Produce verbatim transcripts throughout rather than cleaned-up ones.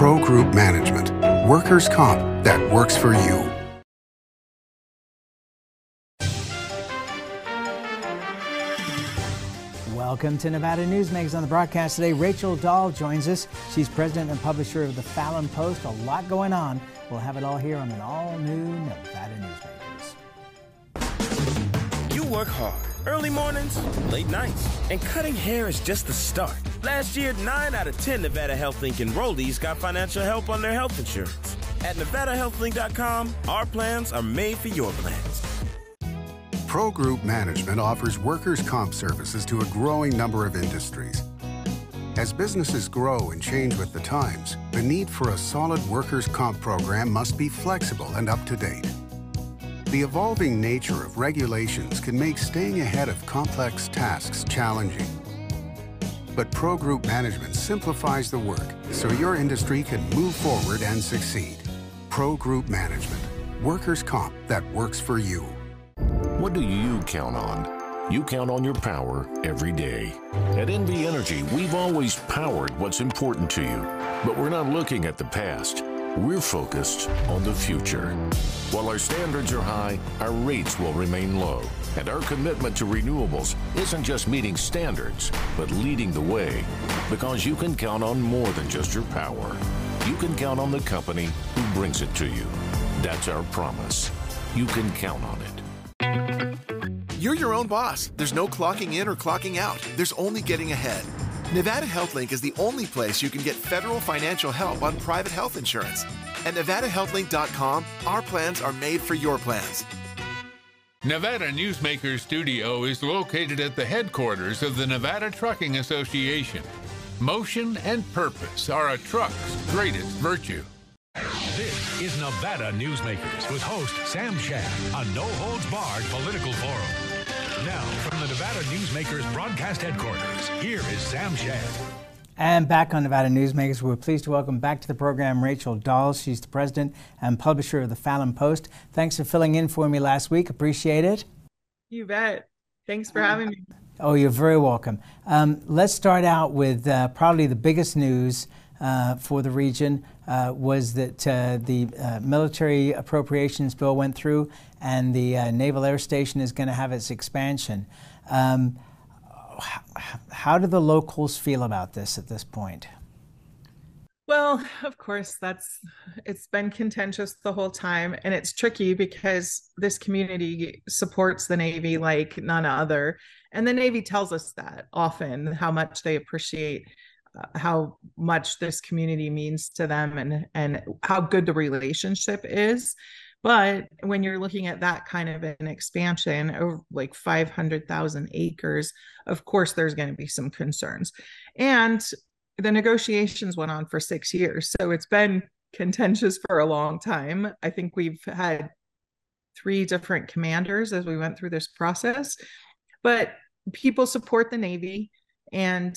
Pro Group Management. Workers' comp that works for you. Welcome to Nevada Newsmakers on the broadcast today. Rachel Dahl joins us. She's president and publisher of the Fallon Post. A lot going on. We'll have it all here on an all-new Nevada Newsmakers. You work hard. Early mornings, late nights, and cutting hair is just the start. Last year, nine out of ten Nevada HealthLink enrollees got financial help on their health insurance. At Nevada Health Link dot com, our plans are made for your plans. Pro Group Management offers workers' comp services to a growing number of industries. As businesses grow and change with the times, the need for a solid workers' comp program must be flexible and up-to-date. The evolving nature of regulations can make staying ahead of complex tasks challenging. But Pro Group Management simplifies the work so your industry can move forward and succeed. Pro Group Management, workers' comp that works for you. What do you count on? You count on your power every day. At N V Energy, we've always powered what's important to you, but we're not looking at the past. We're focused on the future. While our standards are high, our rates will remain low. And our commitment to renewables isn't just meeting standards, but leading the way. Because you can count on more than just your power. You can count on the company who brings it to you. That's our promise. You can count on it. You're your own boss. There's no clocking in or clocking out. There's only getting ahead. Nevada HealthLink is the only place you can get federal financial help on private health insurance. At Nevada Health Link dot com, our plans are made for your plans. Nevada Newsmakers Studio is located at the headquarters of the Nevada Trucking Association. Motion and purpose are a truck's greatest virtue. This is Nevada Newsmakers with host Sam Shaff, a no-holds-barred political forum. Now, from the Nevada Newsmakers broadcast headquarters, here is Sam Shaff. And back on Nevada Newsmakers, we're pleased to welcome back to the program Rachel Dahl. She's the president and publisher of the Fallon Post. Thanks for filling in for me last week. Appreciate it. You bet. Thanks for having me. Oh, you're very welcome. Um, let's start out with uh, probably the biggest news uh, for the region uh, was that uh, the uh, military appropriations bill went through, and the uh, Naval Air Station is going to have its expansion. Um, how, how do the locals feel about this at this point? Well, of course, that's it's been contentious the whole time, and it's tricky because this community supports the Navy like none other, and the Navy tells us that often, how much they appreciate uh, how much this community means to them and, and how good the relationship is. But when you're looking at that kind of an expansion over like five hundred thousand acres, of course, there's going to be some concerns. And the negotiations went on for six years. So it's been contentious for a long time. I think we've had three different commanders as we went through this process. But people support the Navy, and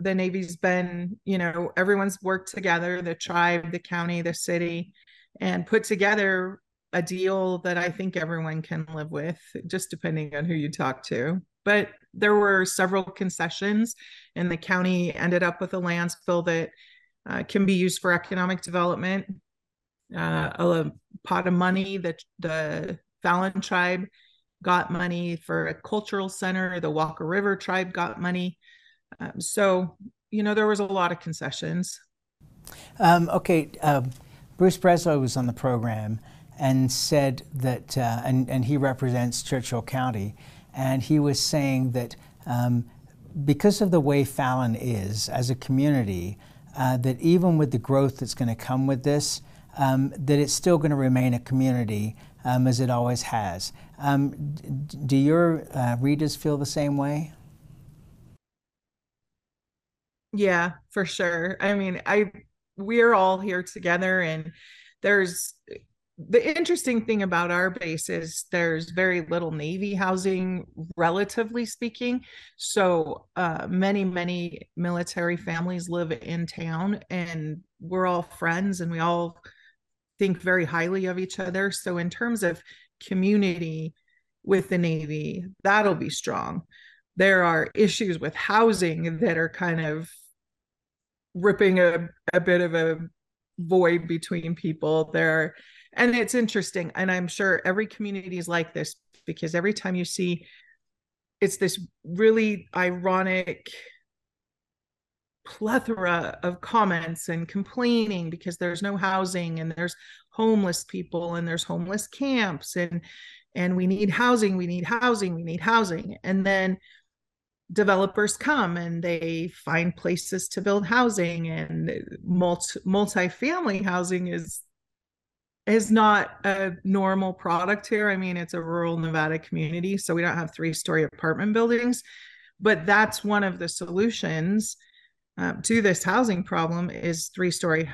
the Navy's been, you know, everyone's worked together, the tribe, the county, the city, and put together a deal that I think everyone can live with, just depending on who you talk to. But there were several concessions, and the county ended up with a landfill that uh, can be used for economic development. Uh, a pot of money that the Fallon tribe got money for a cultural center. The Walker River tribe got money. Um, so, you know, there was a lot of concessions. Um, okay. Uh, Bruce Breslau was on the program and said that, uh, and, and he represents Churchill County, and he was saying that um, because of the way Fallon is as a community, uh, that even with the growth that's going to come with this, um, that it's still going to remain a community um, as it always has. Um, do your uh, readers feel the same way? Yeah, for sure. I mean, I we're all here together, and there's the interesting thing about our base is there's very little Navy housing, relatively speaking. So uh, many, many military families live in town, and we're all friends, and we all think very highly of each other. So in terms of community with the Navy, that'll be strong. There are issues with housing that are kind of ripping a, a bit of a void between people there. And it's interesting. And I'm sure every community is like this, because every time you see, it's this really ironic plethora of comments and complaining because there's no housing and there's homeless people and there's homeless camps and and we need housing, we need housing, we need housing. And then developers come and they find places to build housing, and multi multifamily housing is is not a normal product here. I mean, it's a rural Nevada community, so we don't have three-story apartment buildings, but that's one of the solutions uh, to this housing problem is three-story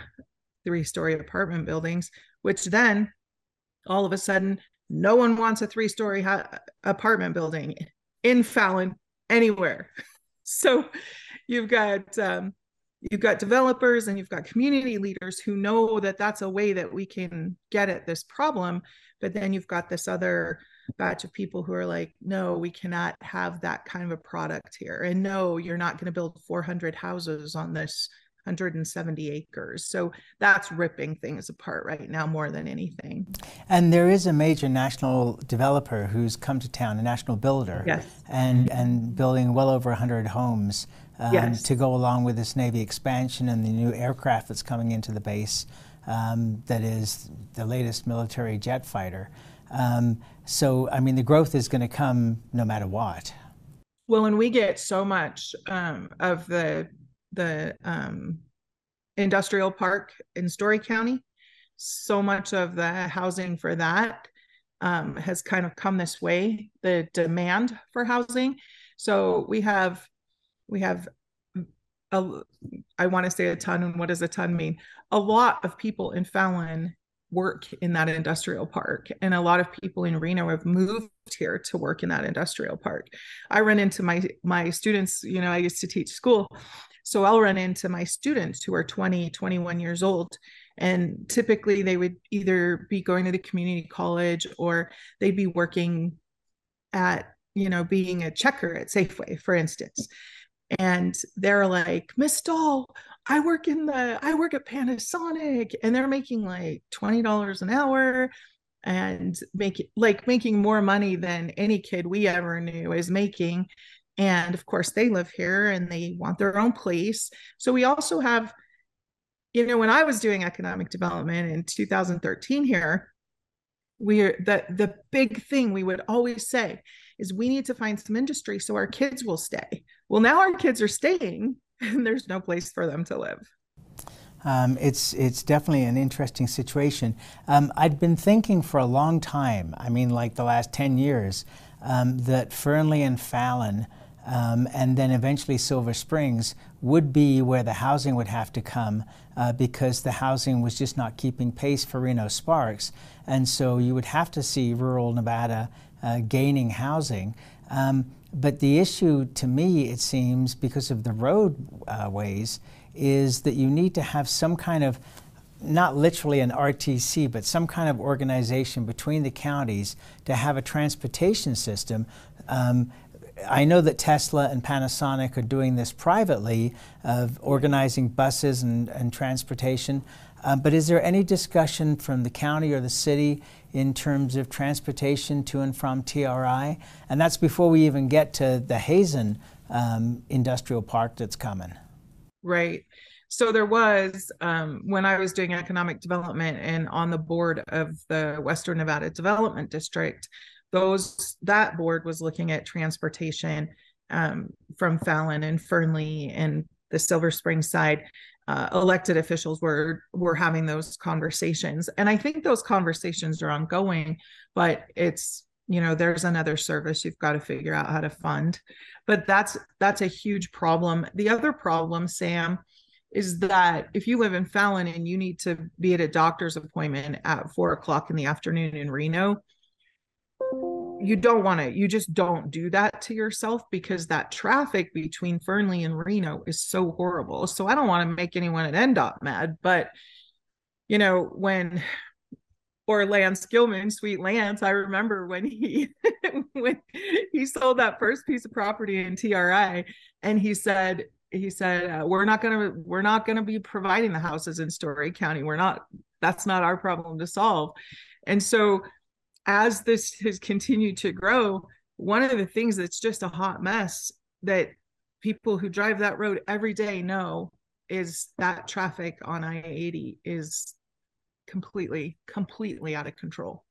three-story apartment buildings, which then all of a sudden no one wants a three-story apartment building in Fallon anywhere. So you've got um, you've got developers and you've got community leaders who know that that's a way that we can get at this problem. But then you've got this other batch of people who are like, no, we cannot have that kind of a product here. And no, you're not going to build four hundred houses on this one hundred seventy acres. So that's ripping things apart right now more than anything. And there is a major national developer who's come to town, a national builder, yes. and, and building well over one hundred homes. Um, yes. to go along with this Navy expansion and the new aircraft that's coming into the base, um, that is the latest military jet fighter. Um, so, I mean, the growth is going to come no matter what. Well, and we get so much um, of the the um, industrial park in Story County. So much of the housing for that um, has kind of come this way, the demand for housing. So we have We have, a, I want to say a ton, and what does a ton mean? A lot of people in Fallon work in that industrial park, and a lot of people in Reno have moved here to work in that industrial park. I run into my, my students, you know, I used to teach school, so I'll run into my students who are twenty, twenty-one years old, and typically they would either be going to the community college or they'd be working at, you know, being a checker at Safeway, for instance. And they're like, Miss Dahl, I work in the, I work at Panasonic, and they're making like twenty dollars an hour and make like making more money than any kid we ever knew is making. And of course they live here and they want their own place. So we also have, you know, when I was doing economic development in two thousand thirteen here, we're the, the big thing we would always say is we need to find some industry so our kids will stay. Well, now our kids are staying and there's no place for them to live. Um, it's, it's definitely an interesting situation. Um, I'd been thinking for a long time, I mean like the last ten years, um, that Fernley and Fallon um, and then eventually Silver Springs would be where the housing would have to come, uh, because the housing was just not keeping pace for Reno Sparks. And so you would have to see rural Nevada Uh, gaining housing. Um, but the issue to me, it seems, because of the roadways, uh, is that you need to have some kind of, not literally an R T C, but some kind of organization between the counties to have a transportation system. Um, I know that Tesla and Panasonic are doing this privately, of organizing buses and, and transportation. Um, but is there any discussion from the county or the city in terms of transportation to and from T R I? And that's before we even get to the Hazen um, industrial park that's coming. Right. So there was, um, when I was doing economic development and on the board of the Western Nevada Development District, those that board was looking at transportation um, from Fallon and Fernley and the Silver Springs side. Uh, elected officials were were having those conversations, and I think those conversations are ongoing. But it's, you know, there's another service you've got to figure out how to fund. But that's that's a huge problem. The other problem, Sam, is that if you live in Fallon and you need to be at a doctor's appointment at four o'clock in the afternoon in Reno, you don't want to. You just don't do that to yourself, because that traffic between Fernley and Reno is so horrible. So I don't want to make anyone at N D O T mad, but you know, when or Lance Gilman, sweet Lance, I remember when he when he sold that first piece of property in T R I, and he said, he said, uh, we're not going to, we're not going to be providing the houses in Story County. We're not, that's not our problem to solve. And so as this has continued to grow, one of the things that's just a hot mess that people who drive that road every day know is that traffic on I eighty is completely, completely out of control.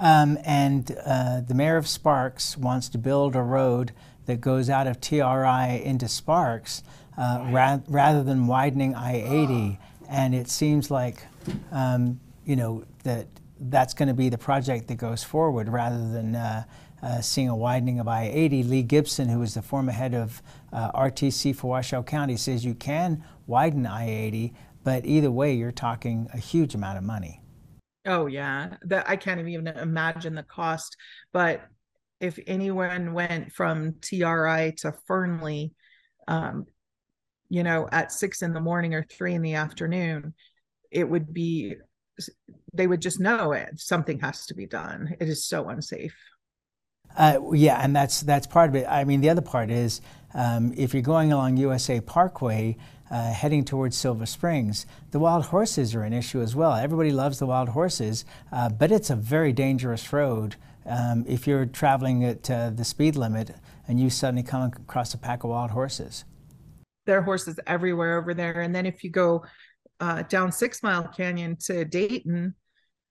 Um, and uh, the mayor of Sparks wants to build a road that goes out of T R I into Sparks uh, ra rather than widening I eighty. And it seems like, um, you know, that that's going to be the project that goes forward rather than uh, uh, seeing a widening of I eighty. Lee Gibson, who is the former head of uh, R T C for Washoe County, says you can widen I eighty, but either way, you're talking a huge amount of money. Oh, yeah. That I can't even imagine the cost. But if anyone went from T R I to Fernley, um, you know, at six in the morning or three in the afternoon, it would be, they would just know it. Something has to be done. It is so unsafe. Uh, yeah, and that's that's part of it. I mean, the other part is um, if you're going along U S A Parkway, Uh, heading towards Silver Springs, the wild horses are an issue as well. Everybody loves the wild horses, uh, but it's a very dangerous road. Um, if you're traveling at uh, the speed limit and you suddenly come across a pack of wild horses. There are horses everywhere over there. And then if you go uh, down Six Mile Canyon to Dayton,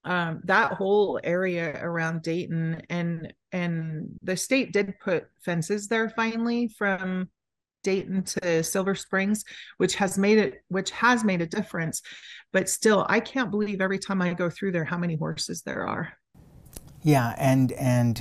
um, that whole area around Dayton, and and the state did put fences there finally from Dayton to Silver Springs, which has made it, which has made a difference. But still, I can't believe every time I go through there how many horses there are. Yeah, and and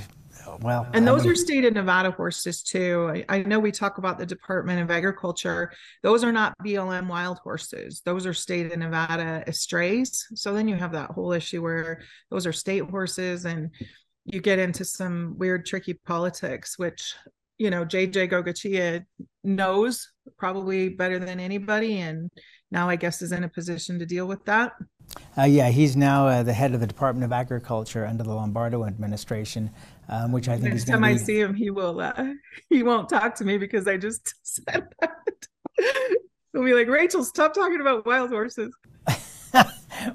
well, and those I mean, are state of Nevada horses too. I, I know we talk about the Department of Agriculture. Those are not B L M wild horses. Those are state of Nevada estrays. So then you have that whole issue where those are state horses, and you get into some weird, tricky politics, which, you know, J J Gogachia knows probably better than anybody, and now I guess is in a position to deal with that. Uh, yeah, he's now uh, the head of the Department of Agriculture under the Lombardo administration, um, which I think next is going to be... Next time I see him, he will, uh, he won't talk to me because I just said that. He'll be like, Rachel, stop talking about wild horses.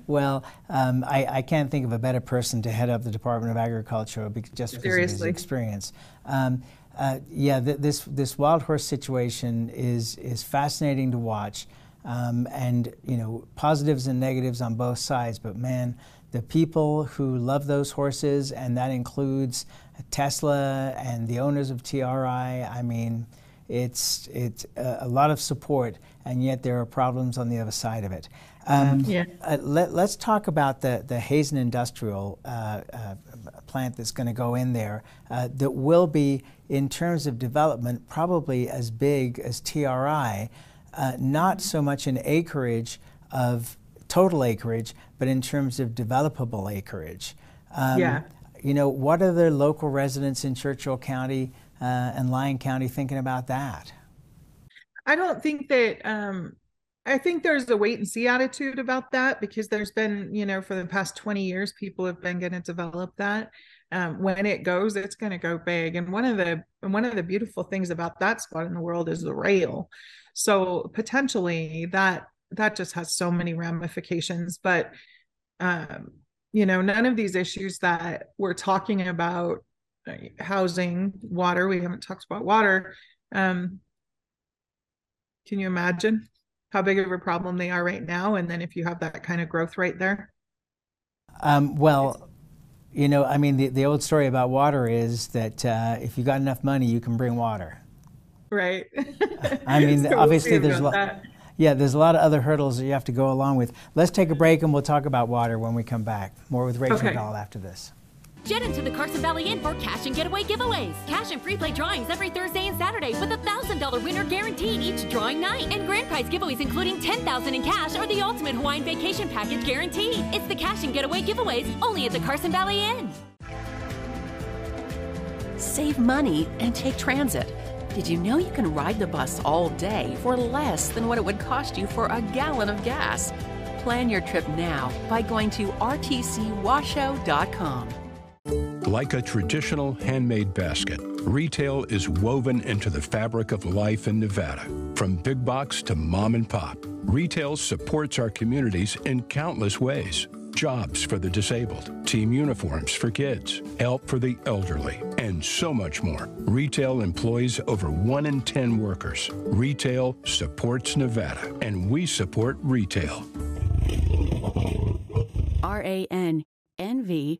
Well, um, I, I can't think of a better person to head up the Department of Agriculture just because Seriously. of his experience. Um, Uh, yeah, th this this wild horse situation is is fascinating to watch, um, and you know, positives and negatives on both sides. But man, the people who love those horses, and that includes Tesla and the owners of T R I. I mean, it's it's a, a lot of support, and yet there are problems on the other side of it. Um, yeah. Uh, let, let's talk about the, the Hazen industrial uh, uh, plant that's going to go in there uh, that will be, in terms of development, probably as big as T R I, uh, not so much in acreage of total acreage, but in terms of developable acreage. Um, yeah. You know, what are the local residents in Churchill County uh, and Lyon County thinking about that? I don't think that... Um I think there's a wait and see attitude about that, because there's been, you know, for the past twenty years, people have been going to develop that. Um, when it goes, it's going to go big. And one of the one of the beautiful things about that spot in the world is the rail. So potentially that that just has so many ramifications. But, um, you know, none of these issues that we're talking about, housing, water, we haven't talked about water. Um, can you imagine how big of a problem they are right now? And then if you have that kind of growth right there? Um, well, you know, I mean, the, the old story about water is that uh, if you got enough money, you can bring water. Right. I mean, so obviously there's a lot, yeah, there's a lot of other hurdles that you have to go along with. Let's take a break and we'll talk about water when we come back. More with Rachel okay. Dahl after this. Jet into the Carson Valley Inn for cash and getaway giveaways. Cash and free play drawings every Thursday and Saturday with a one thousand dollar winner guaranteed each drawing night. And grand prize giveaways including ten thousand dollars in cash or the ultimate Hawaiian vacation package guaranteed. It's the cash and getaway giveaways only at the Carson Valley Inn. Save money and take transit. Did you know you can ride the bus all day for less than what it would cost you for a gallon of gas? Plan your trip now by going to R T C washoe dot com. Thank you. Like a traditional handmade basket, retail is woven into the fabric of life in Nevada. From big box to mom and pop, retail supports our communities in countless ways. Jobs for the disabled, team uniforms for kids, help for the elderly, and so much more. Retail employs over one in ten workers. Retail supports Nevada, and we support retail. R A N N V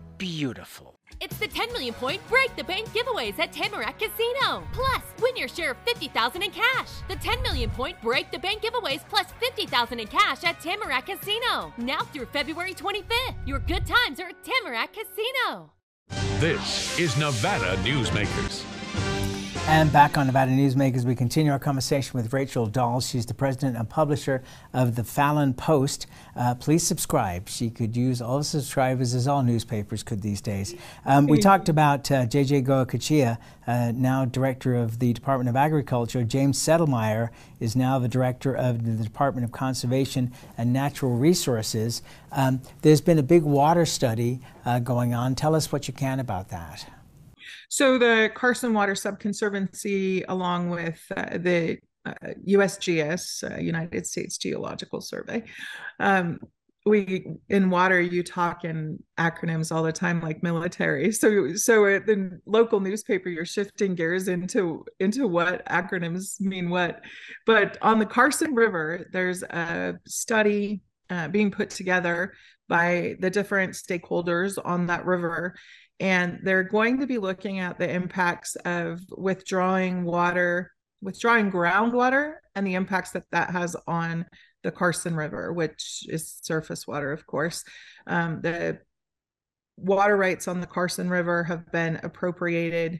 beautiful. It's the ten million point Break the Bank giveaways at Tamarack Casino. Plus, win your share of fifty thousand dollars in cash. The ten million point Break the Bank giveaways plus fifty thousand dollars in cash at Tamarack Casino. Now through February twenty-fifth. Your good times are at Tamarack Casino. This is Nevada Newsmakers. And back on Nevada Newsmakers, we continue our conversation with Rachel Dahl. She's the president and publisher of the Fallon Post. Uh, please subscribe. She could use all the subscribers, as all newspapers could these days. Um, we talked about uh, J J Goa-Kachia, uh, now director of the Department of Agriculture. James Settlemyer is now the director of the Department of Conservation and Natural Resources. Um, there's been a big water study uh, going on. Tell us what you can about that. So the Carson Water Subconservancy, along with uh, the uh, U S G S, uh, United States Geological Survey, um, we in water you talk in acronyms all the time, like military. So so at the local newspaper, you're shifting gears into into what acronyms mean what. But on the Carson River, there's a study uh, being put together by the different stakeholders on that river. And they're going to be looking at the impacts of withdrawing water, withdrawing groundwater, and the impacts that that has on the Carson River, which is surface water, of course. Um, the water rights on the Carson River have been appropriated,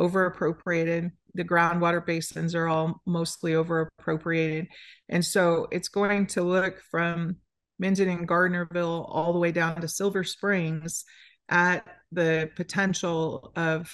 over-appropriated. The groundwater basins are all mostly over-appropriated. And so it's going to look from Minden and Gardnerville all the way down to Silver Springs at the potential of,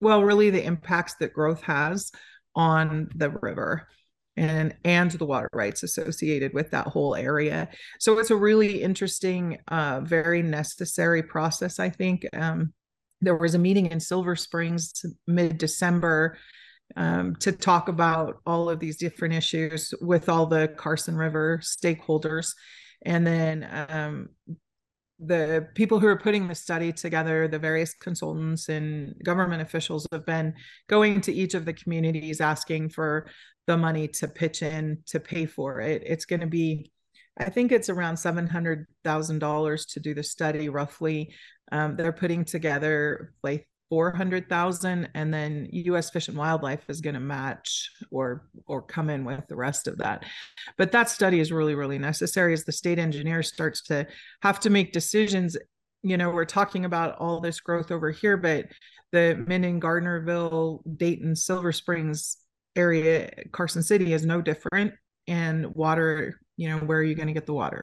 well, really the impacts that growth has on the river and and the water rights associated with that whole area. So it's a really interesting, uh, very necessary process, I think. Um, there was a meeting in Silver Springs mid-December um, to talk about all of these different issues with all the Carson River stakeholders. And then um, the people who are putting the study together, the various consultants and government officials, have been going to each of the communities asking for the money to pitch in to pay for it. It's going to be, I think it's around seven hundred thousand dollars to do the study roughly. Um, they're putting together like four hundred thousand dollars, and then U S Fish and Wildlife is going to match or or come in with the rest of that. But that study is really, really necessary as the state engineer starts to have to make decisions. You know, we're talking about all this growth over here, but the Minden, Gardnerville, Dayton, Silver Springs area, Carson City is no different. And water, you know, where are you going to get the water?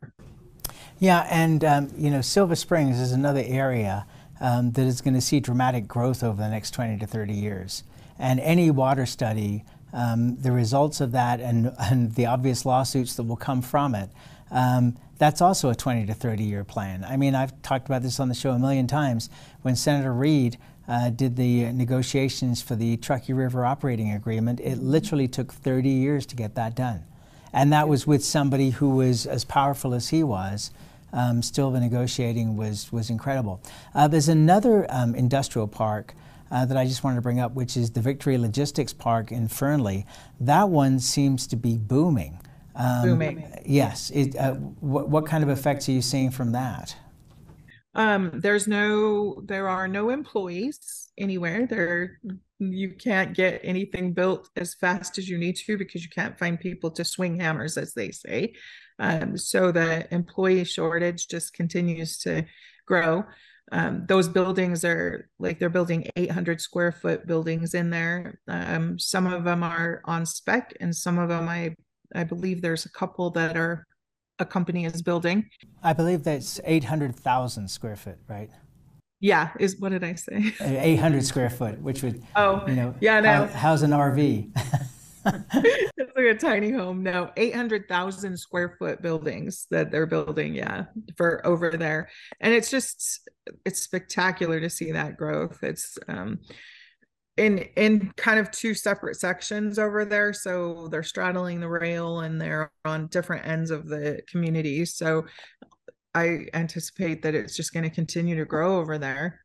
Yeah, and, um, you know, Silver Springs is another area Um, that is going to see dramatic growth over the next twenty to thirty years. And any water study, um, the results of that and, and the obvious lawsuits that will come from it, um, that's also a twenty to thirty year plan. I mean, I've talked about this on the show a million times. When Senator Reid uh, did the negotiations for the Truckee River operating agreement, it literally took thirty years to get that done. And that was with somebody who was as powerful as he was. Um, still the negotiating was, was incredible. Uh, there's another um, industrial park uh, that I just wanted to bring up, which is the Victory Logistics Park in Fernley. That one seems to be booming. Um, booming. Yes. It, uh, what, what kind of effects are you seeing from that? Um, there's no, there are no employees anywhere. There, you can't get anything built as fast as you need to because you can't find people to swing hammers, as they say. Um, so the employee shortage just continues to grow. Um, those buildings are like, they're building eight hundred square foot buildings in there. Um, some of them are on spec, and some of them, I, I believe there's a couple that are a company is building. I believe that's eight hundred thousand square foot, right? Yeah. Is what did I say? eight hundred square foot, which would, oh, you know, yeah, no. house an R V. It's like a tiny home. No, eight hundred thousand square foot buildings that they're building. Yeah. For over there. And it's just, it's spectacular to see that growth. It's, um, in, in kind of two separate sections over there. So they're straddling the rail and they're on different ends of the community. So I anticipate that it's just going to continue to grow over there.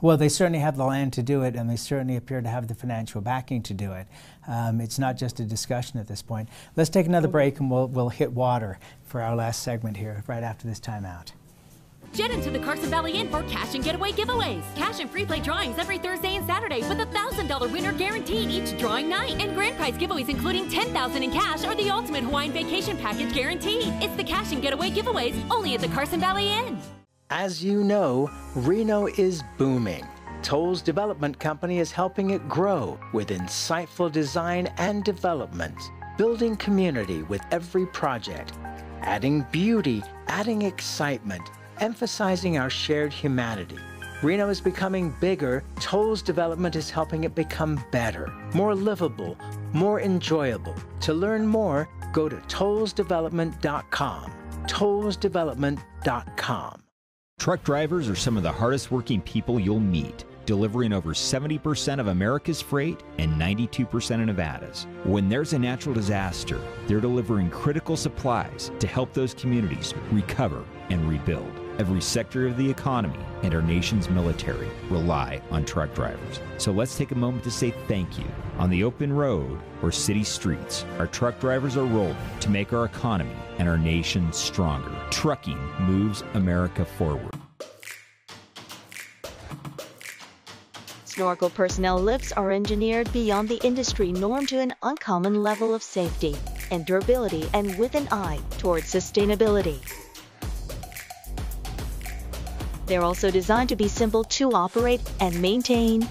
Well, they certainly have the land to do it, and they certainly appear to have the financial backing to do it. Um, it's not just a discussion at this point. Let's take another break, and we'll, we'll hit water for our last segment here right after this timeout. Jet into the Carson Valley Inn for cash and getaway giveaways. Cash and free play drawings every Thursday and Saturday with a one thousand dollar winner guaranteed each drawing night. And grand prize giveaways including ten thousand dollars in cash or the ultimate Hawaiian vacation package guaranteed. It's the cash and getaway giveaways only at the Carson Valley Inn. As you know, Reno is booming. Tolls Development Company is helping it grow with insightful design and development, building community with every project, adding beauty, adding excitement, emphasizing our shared humanity. Reno is becoming bigger. Tolls Development is helping it become better, more livable, more enjoyable. To learn more, go to tolls development dot com. tolls development dot com. Truck drivers are some of the hardest working people you'll meet, delivering over seventy percent of America's freight and ninety-two percent of Nevada's. When there's a natural disaster, they're delivering critical supplies to help those communities recover and rebuild. Every sector of the economy and our nation's military rely on truck drivers. So let's take a moment to say thank you. On the open road or city streets, our truck drivers are rolling to make our economy and our nation stronger. Trucking moves America forward. Snorkel personnel lifts are engineered beyond the industry norm to an uncommon level of safety and durability, and with an eye towards sustainability. They're also designed to be simple to operate and maintain.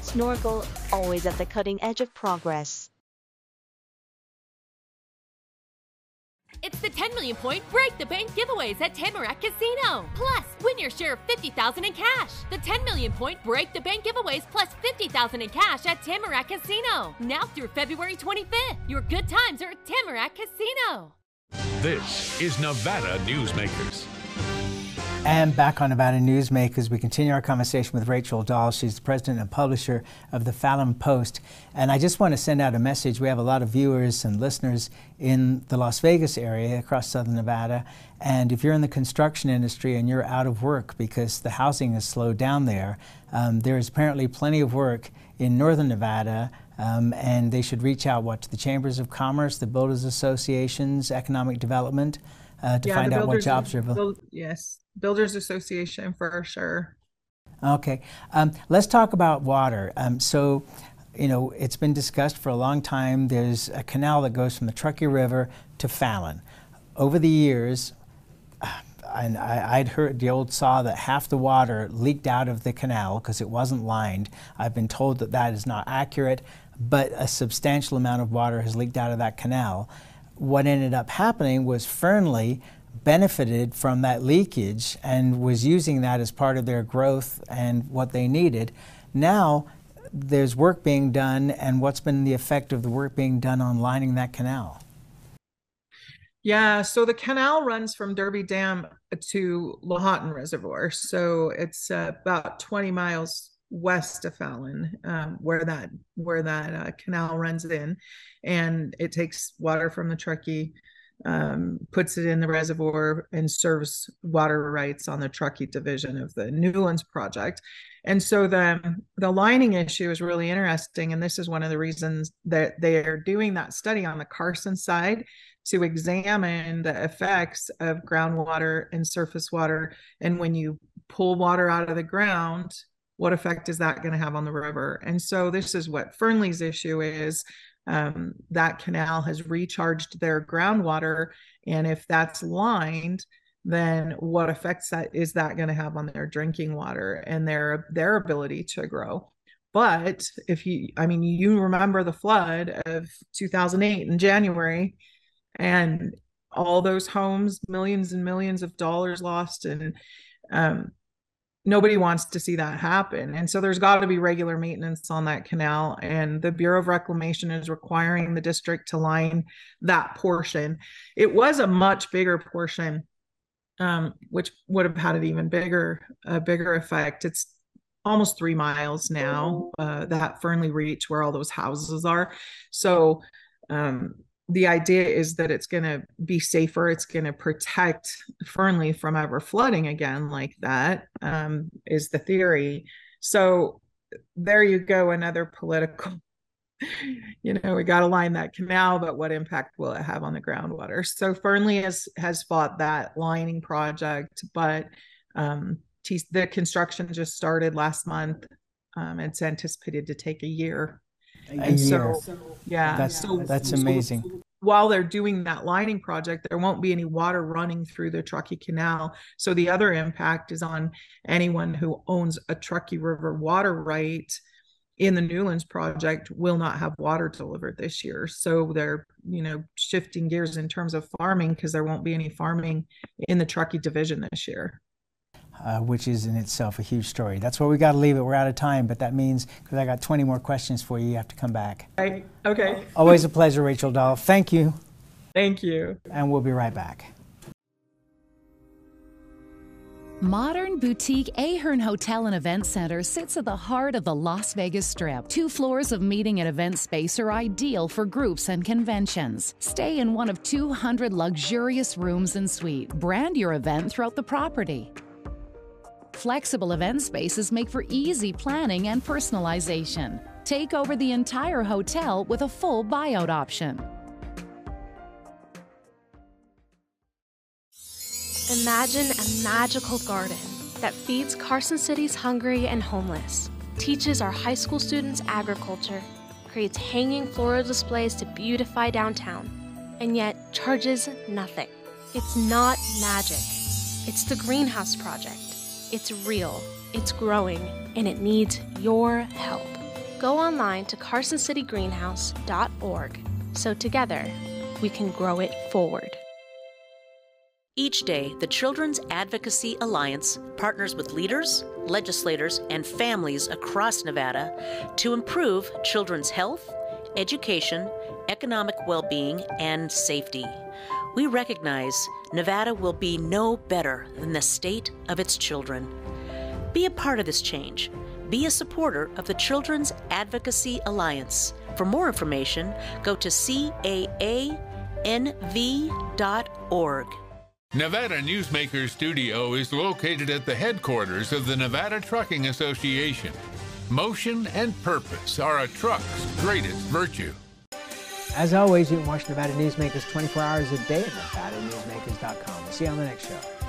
Snorkel, always at the cutting edge of progress. It's the ten million point Break the Bank giveaways at Tamarack Casino. Plus, win your share of fifty thousand dollars in cash. The ten million point Break the Bank giveaways plus fifty thousand dollars in cash at Tamarack Casino. Now through February twenty-fifth, your good times are at Tamarack Casino. This is Nevada Newsmakers. And back on Nevada Newsmakers, we continue our conversation with Rachel Dahl. She's the president and publisher of the Fallon Post. And I just want to send out a message. We have a lot of viewers and listeners in the Las Vegas area, across southern Nevada. And if you're in the construction industry and you're out of work because the housing is slowed down there, um, there is apparently plenty of work in northern Nevada. Um, and they should reach out, what, to the Chambers of Commerce, the Builders Associations, Economic Development, uh, to yeah, find out what jobs are built. Yes, Builders Association for sure. Okay, um, let's talk about water. Um, so, you know, it's been discussed for a long time. There's a canal that goes from the Truckee River to Fallon. Over the years, and I, I'd heard the old saw that half the water leaked out of the canal because it wasn't lined. I've been told that that is not accurate, but a substantial amount of water has leaked out of that canal. What ended up happening was Fernley benefited from that leakage and was using that as part of their growth and what they needed. Now there's work being done, and what's been the effect of the work being done on lining that canal? Yeah, so the canal runs from Derby Dam to Lahontan Reservoir. So it's uh, about twenty miles west of Fallon, um, where that where that uh, canal runs in, and it takes water from the Truckee, um, puts it in the reservoir, and serves water rights on the Truckee division of the Newlands project. And so the the lining issue is really interesting, and this is one of the reasons that they are doing that study on the Carson side, to examine the effects of groundwater and surface water. And when you pull water out of the ground, what effect is that going to have on the river? And so this is what Fernley's issue is. um, that canal has recharged their groundwater. And if that's lined, then what effects that is that going to have on their drinking water and their, their ability to grow? But if you, I mean, you remember the flood of two thousand eight in January, and all those homes, millions and millions of dollars lost, and um, nobody wants to see that happen. And so there's got to be regular maintenance on that canal, and the Bureau of Reclamation is requiring the district to line that portion. It was a much bigger portion, um, which would have had an even bigger, a bigger effect. It's almost three miles now, uh, that Fernley Reach where all those houses are. So, um, the idea is that it's going to be safer. It's going to protect Fernley from ever flooding again like that, um, is the theory. So there you go, another political, you know, we got to line that canal, but what impact will it have on the groundwater? So Fernley has, has fought that lining project, but um, t- the construction just started last month. Um, it's anticipated to take a year. And so, yeah, that's, so, that's amazing. So while they're doing that lining project, there won't be any water running through the Truckee Canal. So the other impact is on anyone who owns a Truckee River water right in the Newlands project will not have water delivered this year. So they're, you know, shifting gears in terms of farming, because there won't be any farming in the Truckee division this year. Uh, which is in itself a huge story. That's where we got to leave it. We're out of time, but that means, because I got twenty more questions for you, you have to come back. Okay. okay. Always a pleasure, Rachel Dahl. Thank you. Thank you. And we'll be right back. Modern boutique Ahern Hotel and Event Center sits at the heart of the Las Vegas Strip. Two floors of meeting and event space are ideal for groups and conventions. Stay in one of two hundred luxurious rooms and suites. Brand your event throughout the property. Flexible event spaces make for easy planning and personalization. Take over the entire hotel with a full buyout option. Imagine a magical garden that feeds Carson City's hungry and homeless, teaches our high school students agriculture, creates hanging floral displays to beautify downtown, and yet charges nothing. It's not magic. It's the Greenhouse Project. It's real, it's growing, and it needs your help. Go online to carson city greenhouse dot org so together we can grow it forward. Each day, the Children's Advocacy Alliance partners with leaders, legislators, and families across Nevada to improve children's health, education, economic well-being, and safety. We recognize Nevada will be no better than the state of its children. Be a part of this change. Be a supporter of the Children's Advocacy Alliance. For more information, go to C A A N V dot org. Nevada Newsmaker Studio is located at the headquarters of the Nevada Trucking Association. Motion and purpose are a truck's greatest virtue. As always, you can watch Nevada Newsmakers twenty-four hours a day at Nevada Newsmakers dot com. We'll see you on the next show.